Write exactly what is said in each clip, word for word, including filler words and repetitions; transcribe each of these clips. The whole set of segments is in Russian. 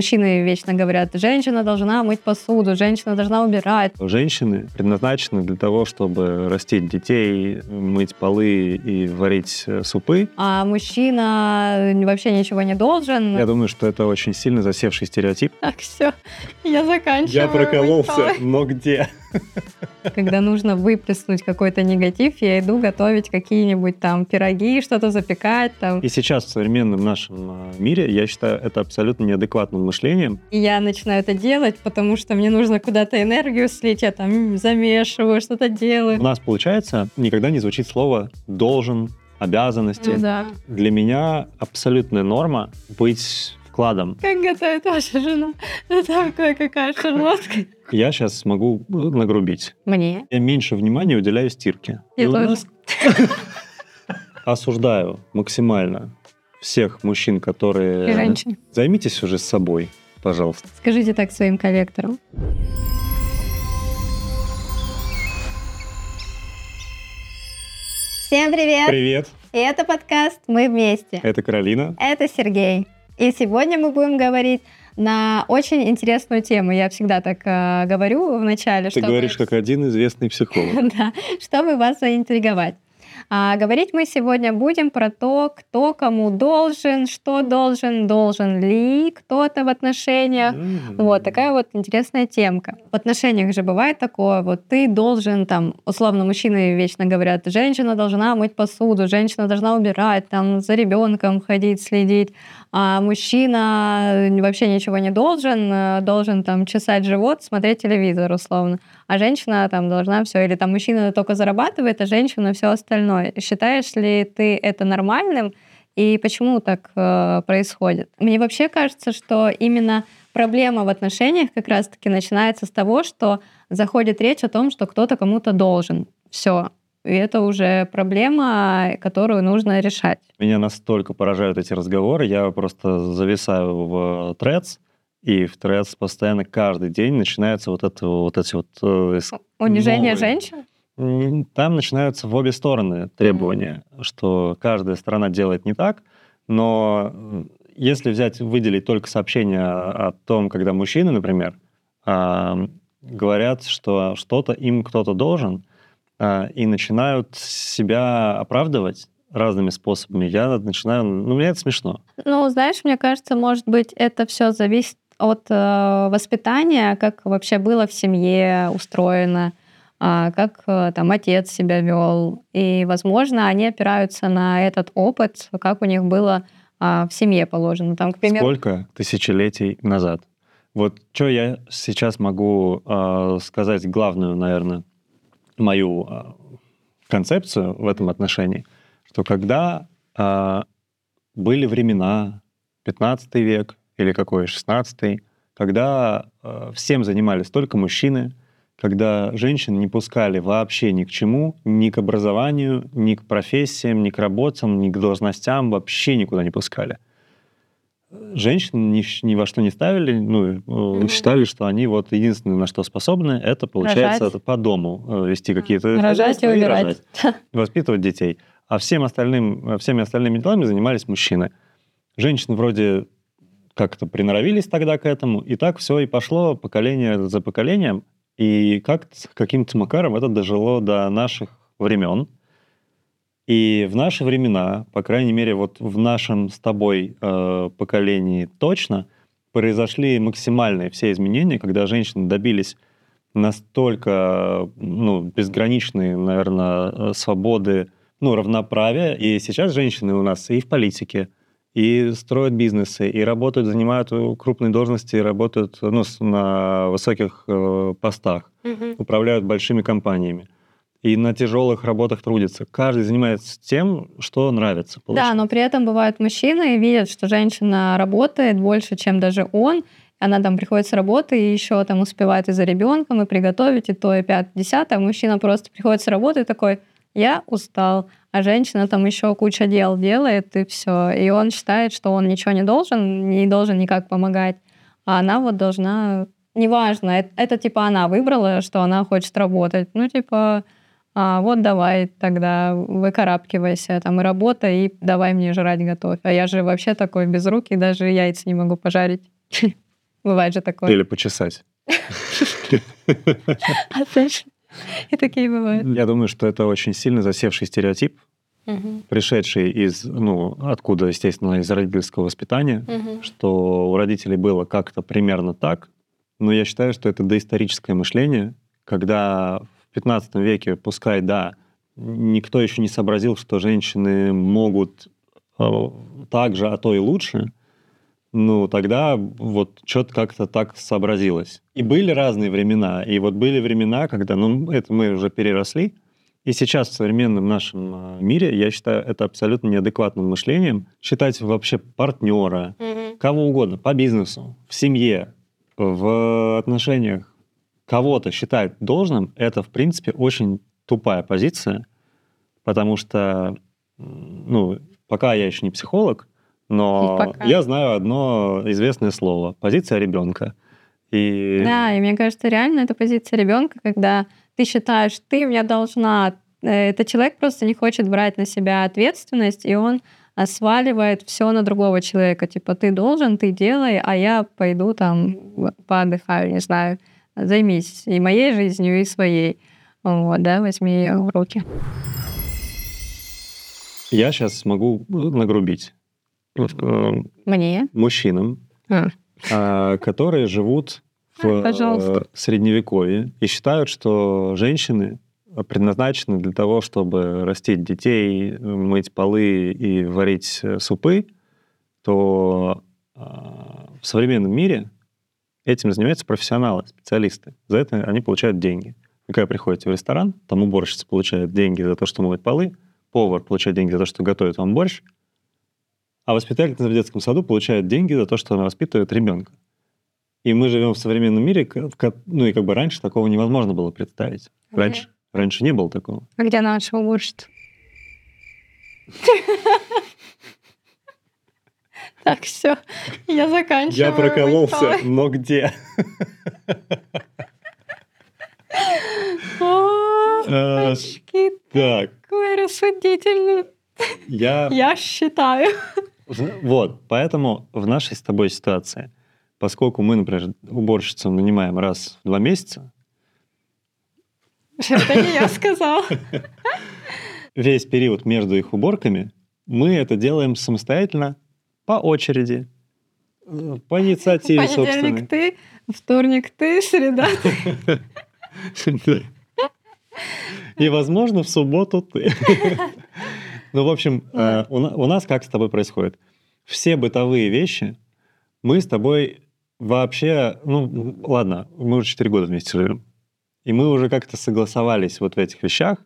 Мужчины вечно говорят, женщина должна мыть посуду, женщина должна убирать. Женщины предназначены для того, чтобы растить детей, мыть полы и варить супы. А мужчина вообще ничего не должен. Я думаю, что это очень сильно засевший стереотип. Так, все, я заканчиваю. Я прокололся, но где? Когда нужно выплеснуть какой-то негатив, я иду готовить какие-нибудь там пироги, что-то запекать. Там. И сейчас в современном нашем мире, я считаю, это абсолютно неадекватным мышлением. И я начинаю это делать, потому что мне нужно куда-то энергию слить, я там замешиваю, что-то делаю. У нас, получается, никогда не звучит слово «должен», «обязанности». Ну, да. Для меня абсолютная норма быть... вкладом. Как готовит ваша жена? Там кое-какая шарлотка. Я сейчас смогу нагрубить. Мне? Я меньше внимания уделяю стирке. Я тоже. Нас... Осуждаю максимально всех мужчин, которые... И женщин. Займитесь уже собой, пожалуйста. Скажите так своим коллекторам. Всем привет! Привет! И это подкаст «Мы вместе». Это Каролина. Это Сергей. И сегодня мы будем говорить на очень интересную тему. Я всегда так э, говорю в начале. Ты чтобы... говоришь, как один известный психолог. Да, чтобы вас заинтриговать. А говорить мы сегодня будем про то, кто кому должен, что должен, должен ли кто-то в отношениях. Mm-hmm. Вот такая вот интересная темка. В отношениях же бывает такое, вот ты должен, там, условно, мужчины вечно говорят, женщина должна мыть посуду, женщина должна убирать, там, за ребенком ходить, следить, а мужчина вообще ничего не должен, должен, там, чесать живот, смотреть телевизор, условно. А женщина, там, должна все, или, там, мужчина только зарабатывает, а женщина все остальное. Считаешь ли ты это нормальным и почему так э, происходит? Мне вообще кажется, что именно проблема в отношениях как раз-таки начинается с того, что заходит речь о том, что кто-то кому-то должен. Все. И это уже проблема, которую нужно решать. Меня настолько поражают эти разговоры. Я просто зависаю в Тредс. И в Тредс постоянно каждый день начинается вот это вот... Эти вот э, унижение новые... женщин? Там начинаются в обе стороны требования, mm-hmm. что каждая сторона делает не так, но если взять, выделить только сообщение о том, когда мужчины, например, говорят, что что-то им кто-то должен, и начинают себя оправдывать разными способами, я начинаю... Ну, мне это смешно. Ну, знаешь, мне кажется, может быть, это все зависит от воспитания, как вообще было в семье устроено, как там отец себя вел. И, возможно, они опираются на этот опыт, как у них было а, в семье положено. Там, к примеру... Сколько тысячелетий назад? Вот что я сейчас могу а, сказать главную, наверное, мою а, концепцию в этом отношении, что когда а, были времена, пятнадцатый век или какой, шестнадцатый, когда а, всем занимались только мужчины, когда женщин не пускали вообще ни к чему, ни к образованию, ни к профессиям, ни к работам, ни к должностям, вообще никуда не пускали. Женщин ни, ни во что не ставили, ну, mm-hmm. считали, что они вот единственное, на что способны, это, получается, это по дому вести какие-то... Рожать и убирать. Воспитывать детей. А всем остальным, всеми остальными делами занимались мужчины. Женщины вроде как-то приноровились тогда к этому, и так все и пошло поколение за поколением. И как-то, каким-то макаром это дожило до наших времен. И в наши времена, по крайней мере, вот в нашем с тобой э, поколении точно, произошли максимальные все изменения, когда женщины добились настолько ну, безграничной, наверное, свободы, ну, равноправия. И сейчас женщины у нас и в политике, и строят бизнесы, и работают, занимают крупные должности, и работают ну, на высоких э, постах, mm-hmm. управляют большими компаниями. И на тяжелых работах трудятся. Каждый занимается тем, что нравится. Получается. Да, но при этом бывают мужчины и видят, что женщина работает больше, чем даже он. Она там приходит с работы и еще там успевает и за ребенком, и приготовить, и то, и пятое, десятое. Мужчина просто приходит с работы и такой... Я устал, а женщина там еще куча дел делает, и все. И он считает, что он ничего не должен, не должен никак помогать. А она вот должна... Неважно, это, это типа она выбрала, что она хочет работать. Ну, типа, а, вот давай тогда выкарабкивайся, там, и работай, и давай мне жрать готовь. А я же вообще такой безрукий, даже яйца не могу пожарить. Бывает же такое. Или почесать. Отлично. И такие бывают. Я думаю, что это очень сильно засевший стереотип, угу. пришедший из, ну, откуда, естественно, из родительского воспитания, угу. что у родителей было как-то примерно так. Но я считаю, что это доисторическое мышление, когда в пятнадцатом веке, пускай, да, никто еще не сообразил, что женщины могут так же, а то и лучше, ну, тогда вот что-то как-то так сообразилось. И были разные времена, и вот были времена, когда, ну, это мы уже переросли, и сейчас в современном нашем мире, я считаю, это абсолютно неадекватным мышлением считать вообще партнера, mm-hmm. кого угодно, по бизнесу, в семье, в отношениях, кого-то считать должным, это, в принципе, очень тупая позиция, потому что, ну, пока я еще не психолог, но пока. Я знаю одно известное слово – позиция ребенка. И... Да, и мне кажется, реально это позиция ребенка, когда ты считаешь, ты мне должна. Этот человек просто не хочет брать на себя ответственность, и он сваливает все на другого человека. Типа, ты должен, ты делай, а я пойду там поотдыхаю, не знаю, займись и моей жизнью, и своей. Вот, да, возьми ее в руки. Я сейчас могу нагрубить. Мне? Мужчинам, а. которые живут в Пожалуйста. Средневековье и считают, что женщины предназначены для того, чтобы растить детей, мыть полы и варить супы, то в современном мире этим занимаются профессионалы, специалисты. За это они получают деньги. Вы когда приходите в ресторан, там уборщица получает деньги за то, что моет полы, повар получает деньги за то, что готовит вам борщ, а воспитательница в детском саду получает деньги за то, что она воспитывает ребенка. И мы живем в современном мире, ну и как бы раньше такого невозможно было представить. Okay. Раньше, раньше не было такого. А где наша уборщица? Так, все, я заканчиваю. Я прокололся, но где? Очки, такой рассудительный. Я считаю. Вот, поэтому в нашей с тобой ситуации, поскольку мы, например, уборщицу нанимаем раз в два месяца... Это не я сказала. Весь период между их уборками мы это делаем самостоятельно, по очереди, по инициативе собственной. Понедельник ты, вторник ты, среда ты. И, возможно, в субботу ты. Ну, в общем, э, у, у нас как с тобой происходит? Все бытовые вещи мы с тобой вообще... Ну, ладно, мы уже четыре года вместе живем. И мы уже как-то согласовались вот в этих вещах,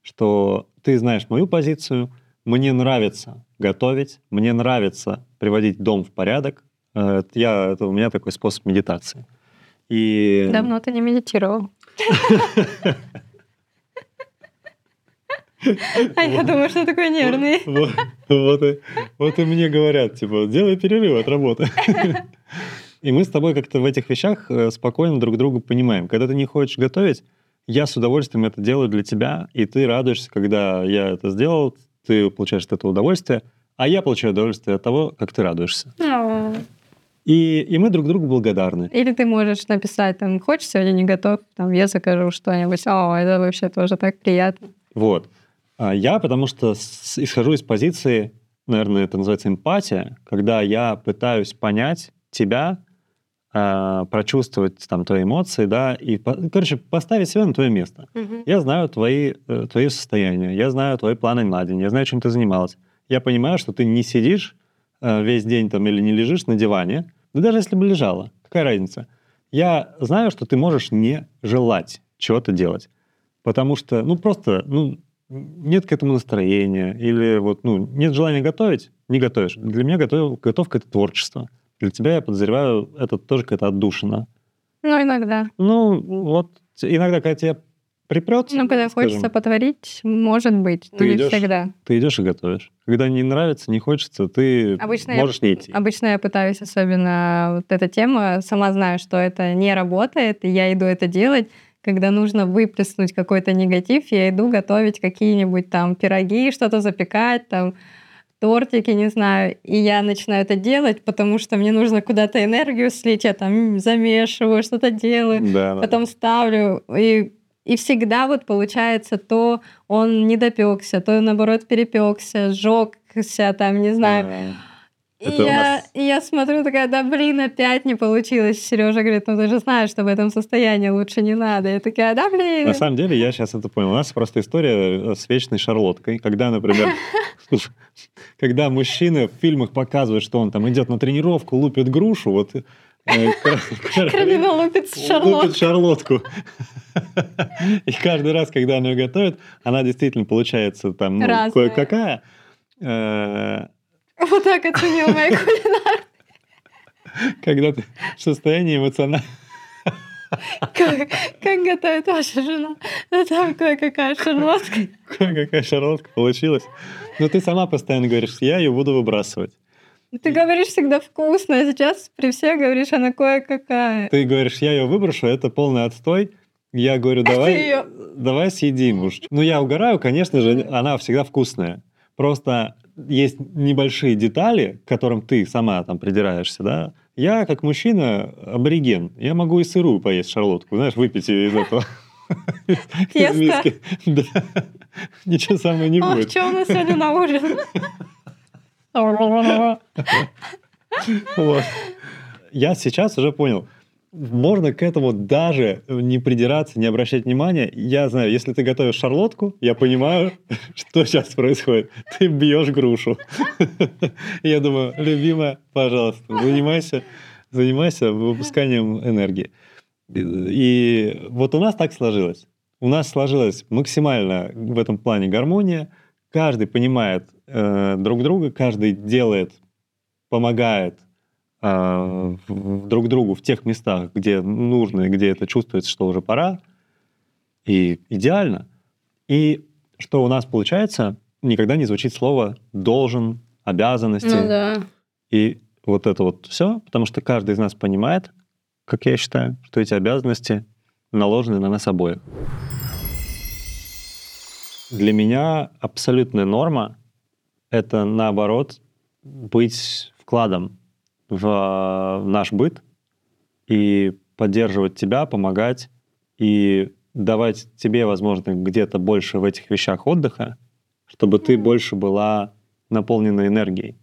что ты знаешь мою позицию, мне нравится готовить, мне нравится приводить дом в порядок. Э, я, это у меня такой способ медитации. И... Давно ты не медитировал. А я думаю, что такой нервный. Вот, вот, вот, вот и мне говорят, типа, делай перерыв от работы. И мы с тобой как-то в этих вещах спокойно друг друга понимаем. Когда ты не хочешь готовить, я с удовольствием это делаю для тебя, и ты радуешься, когда я это сделал, ты получаешь от этого удовольствие, а я получаю удовольствие от того, как ты радуешься. И, и мы друг другу благодарны. Или ты можешь написать, там, хочешь, сегодня не готов, там, я закажу что-нибудь. О, это вообще тоже так приятно. Вот. Я, потому что исхожу из позиции, наверное, это называется эмпатия, когда я пытаюсь понять тебя, э, прочувствовать там твои эмоции, да, и, короче, поставить себя на твое место. Mm-hmm. Я знаю твои, э, твои состояния, я знаю твои планы на день, я знаю, чем ты занималась. Я понимаю, что ты не сидишь э, весь день там или не лежишь на диване, да даже если бы лежала, какая разница. Я знаю, что ты можешь не желать чего-то делать, потому что, ну, просто, ну, нет к этому настроения, или вот, ну, нет желания готовить, не готовишь. Для меня готов, готовка — это творчество. Для тебя, я подозреваю, это тоже какая-то отдушина. Ну, иногда. Ну, вот, иногда, когда тебя припрёт... Ну, когда скажем, хочется потворить, может быть, ты идешь, всегда. Ты идешь и готовишь. Когда не нравится, не хочется, ты обычно можешь я, не идти. Обычно я пытаюсь, особенно вот эта тема, сама знаю, что это не работает, и я иду это делать, когда нужно выплеснуть какой-то негатив, я иду готовить какие-нибудь там пироги, что-то запекать, там тортики, не знаю, и я начинаю это делать, потому что мне нужно куда-то энергию слить, я там замешиваю, что-то делаю, да, потом да. ставлю, и, и всегда вот получается, то он не допекся, то наоборот перепекся, сжёгся, там, не знаю. А-а-а. И я, нас... и я смотрю, такая, да блин, опять не получилось. Сережа говорит, ну ты же знаешь, что в этом состоянии лучше не надо. Я такая, да блин. На самом деле, я сейчас это понял. У нас просто история с вечной шарлоткой. Когда, например, когда мужчины в фильмах показывают, что он там идет на тренировку, лупит грушу, вот... Каролина лупит шарлотку. Лупит шарлотку. И каждый раз, когда она ее готовит, она действительно получается там кое-какая... Вот так оценил мои кулинарные. Когда ты в состоянии эмоционально... Как, как готовит ваша жена? Да там кое-какая шарлотка. Кое-какая шарлотка получилась. Но ты сама постоянно говоришь, я ее буду выбрасывать. Ты говоришь всегда вкусно, а сейчас при всех говоришь, она кое-какая. Ты говоришь, я ее выброшу, это полный отстой. Я говорю, давай, давай съедим уж. Ну, я угораю, конечно же, она всегда вкусная. Просто... есть небольшие детали, к которым ты сама там придираешься, да? Я, как мужчина, абориген. Я могу и сырую поесть шарлотку, знаешь, выпить ее из этого. Из миски. Ничего со мной не будет. А что у нас сегодня на ужин? Я сейчас уже понял. Можно к этому даже не придираться, не обращать внимания. Я знаю, если ты готовишь шарлотку, я понимаю, что сейчас происходит. Ты бьешь грушу. Я думаю, любимая, пожалуйста, занимайся, занимайся выпусканием энергии. И вот у нас так сложилось. У нас сложилась максимально в этом плане гармония. Каждый понимает э, друг друга, каждый делает, помогает друг другу в тех местах, где нужно, где это чувствуется, что уже пора. И идеально. И что у нас получается, никогда не звучит слово «должен», «обязанности». Ну, да. И вот это вот все, потому что каждый из нас понимает, как я считаю, что эти обязанности наложены на нас обоих. Для меня абсолютная норма — это, наоборот, быть вкладом в наш быт и поддерживать тебя, помогать и давать тебе, возможно, где-то больше в этих вещах отдыха, чтобы ты больше была наполнена энергией.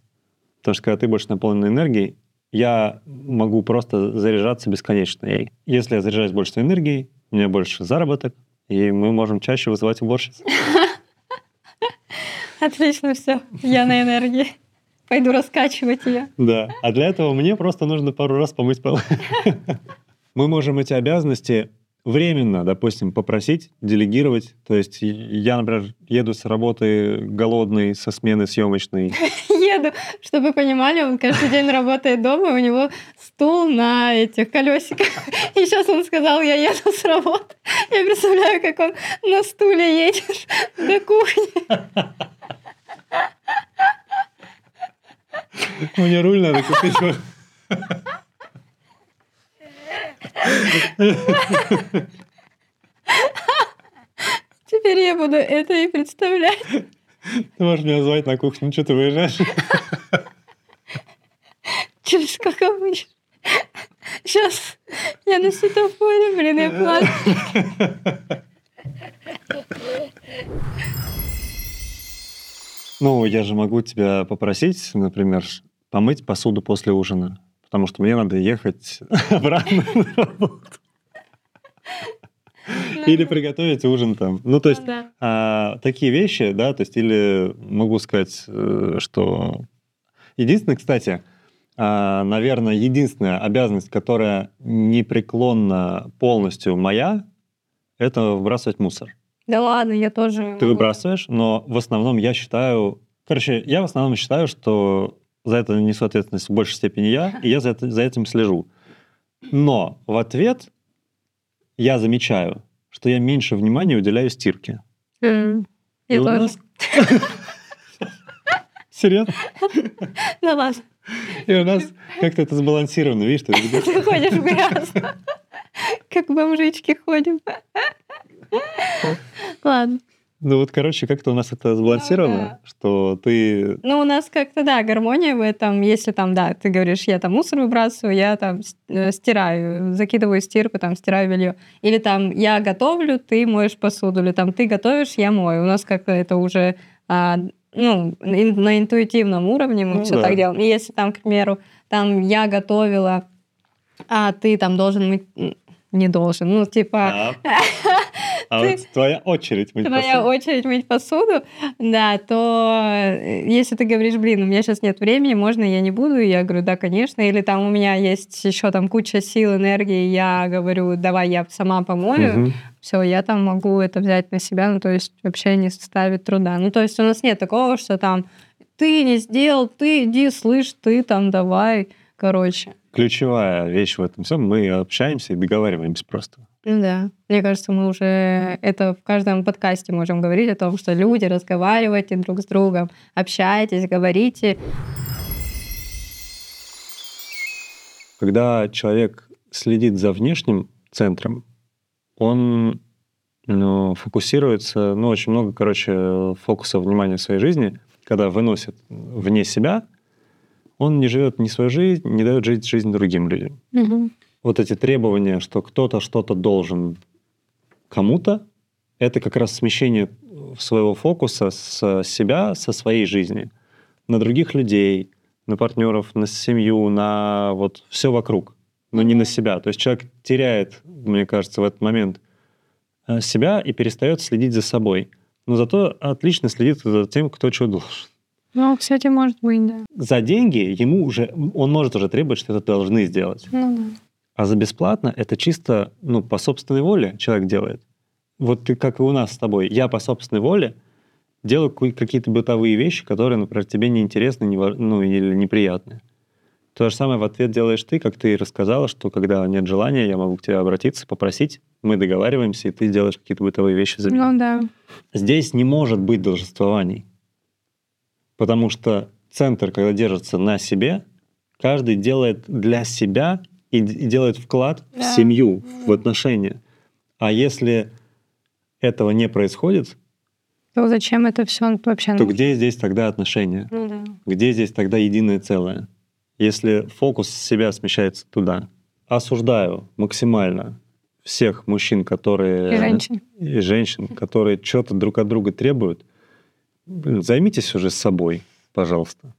Потому что когда ты больше наполнена энергией, я могу просто заряжаться бесконечно ей. Если я заряжаюсь больше энергией, у меня больше заработок, и мы можем чаще вызывать уборщицу. Отлично, все, я на энергии. Пойду раскачивать ее. Да. А для этого мне просто нужно пару раз помыть полы. Мы можем эти обязанности временно, допустим, попросить, делегировать. То есть я, например, еду с работы голодный, со смены съемочной. Еду. Чтобы вы понимали, он каждый день работает дома, у него стул на этих колесиках. И сейчас он сказал, я еду с работы. Я представляю, как он на стуле едет до кухни. Мне руль надо купить. Теперь я буду это и представлять. Ты можешь меня звать на кухню, что ты выезжаешь? Через как обычно. Сейчас я на светофоре, блин, я плачу. Ну, я же могу тебя попросить, например, помыть посуду после ужина, потому что мне надо ехать обратно на работу. Или приготовить ужин там. Ну, то есть такие вещи, да, то есть или могу сказать, что... Единственное, кстати, наверное, единственная обязанность, которая непреклонно полностью моя, это выбрасывать мусор. Да ладно, я тоже... Ты выбрасываешь, но в основном я считаю... Короче, я в основном считаю, что за это несу ответственность в большей степени я, и я за, это, за этим слежу. Но в ответ я замечаю, что я меньше внимания уделяю стирке. Mm, и я тоже. Серьезно? Да ладно. И у нас как-то это сбалансировано, видишь? Ты ходишь грязно, как бомжички ходим. Ладно. Ну вот, короче, как-то у нас это сбалансировано, да, что ты... Ну, у нас как-то, да, гармония в этом. Если там, да, ты говоришь, я там мусор выбрасываю, я там стираю, закидываю стирку, там, стираю белье. Или там я готовлю, ты моешь посуду. Или там ты готовишь, я мою. У нас как-то это уже, а, ну, на интуитивном уровне мы ну, все да. так делаем. И если там, к примеру, там я готовила, а ты там должен мыть... Не должен, ну, типа... А вот твоя очередь мыть посуду. Твоя очередь мыть посуду, да, то если ты говоришь, блин, у меня сейчас нет времени, можно я не буду? Я говорю, да, конечно. Или там у меня есть еще там куча сил, энергии, я говорю, давай я сама помою, угу. все, я там могу это взять на себя, ну, то есть вообще не составит труда. Ну, то есть у нас нет такого, что там ты не сделал, ты иди, слышь, ты там давай, короче. Ключевая вещь в этом всем, мы общаемся и договариваемся просто. Да, мне кажется, мы уже это в каждом подкасте можем говорить о том, что люди, разговаривайте друг с другом, общайтесь, говорите. Когда человек следит за внешним центром, он ну, фокусируется, ну, очень много, короче, фокуса внимания в своей жизни, когда выносит вне себя, он не живет ни свою жизнь, не дает жить жизнь другим людям. Угу. Вот эти требования, что кто-то что-то должен кому-то, это как раз смещение своего фокуса с себя, со своей жизни, на других людей, на партнеров, на семью, на вот все вокруг, но не на себя. То есть человек теряет, мне кажется, в этот момент себя и перестает следить за собой, но зато отлично следит за тем, кто чего должен. Ну, кстати, может быть, да. За деньги ему уже, он может уже требовать, что это должны сделать. Ну да. А за бесплатно это чисто, ну, по собственной воле человек делает. Вот ты, как и у нас с тобой, я по собственной воле делаю какие-то бытовые вещи, которые, например, тебе неинтересны, ну, или неприятны. То же самое в ответ делаешь ты, как ты рассказала, что когда нет желания, я могу к тебе обратиться, попросить, мы договариваемся, и ты делаешь какие-то бытовые вещи за меня. Ну да. Здесь не может быть должествований. Потому что центр, когда держится на себе, каждый делает для себя и делает вклад да. в семью, в отношения. А если этого не происходит... То зачем это все вообще нужно? То где здесь тогда отношения? Ну, да. Где здесь тогда единое целое? Если фокус с себя смещается туда. Осуждаю максимально всех мужчин, которые... И женщин. И женщин, которые что-то друг от друга требуют. Займитесь уже собой, пожалуйста.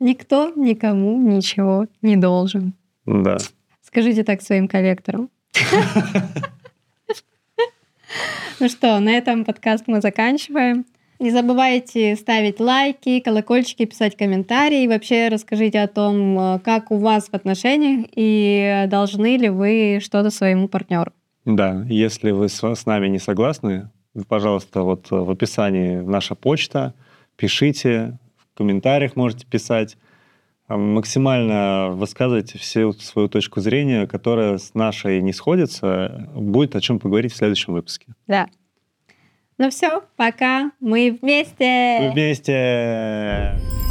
Никто никому ничего не должен. Да. Скажите так своим коллекторам. Ну что, на этом подкаст мы заканчиваем. Не забывайте ставить лайки, колокольчики, писать комментарии. Вообще расскажите о том, как у вас в отношениях и должны ли вы что-то своему партнеру. Да, если вы с нами не согласны, пожалуйста, вот в описании наша почта. Пишите, в комментариях можете писать. Максимально высказывайте всю свою точку зрения, которая с нашей не сходится. Будет о чем поговорить в следующем выпуске. Да. Ну все, пока. Мы вместе. Мы вместе.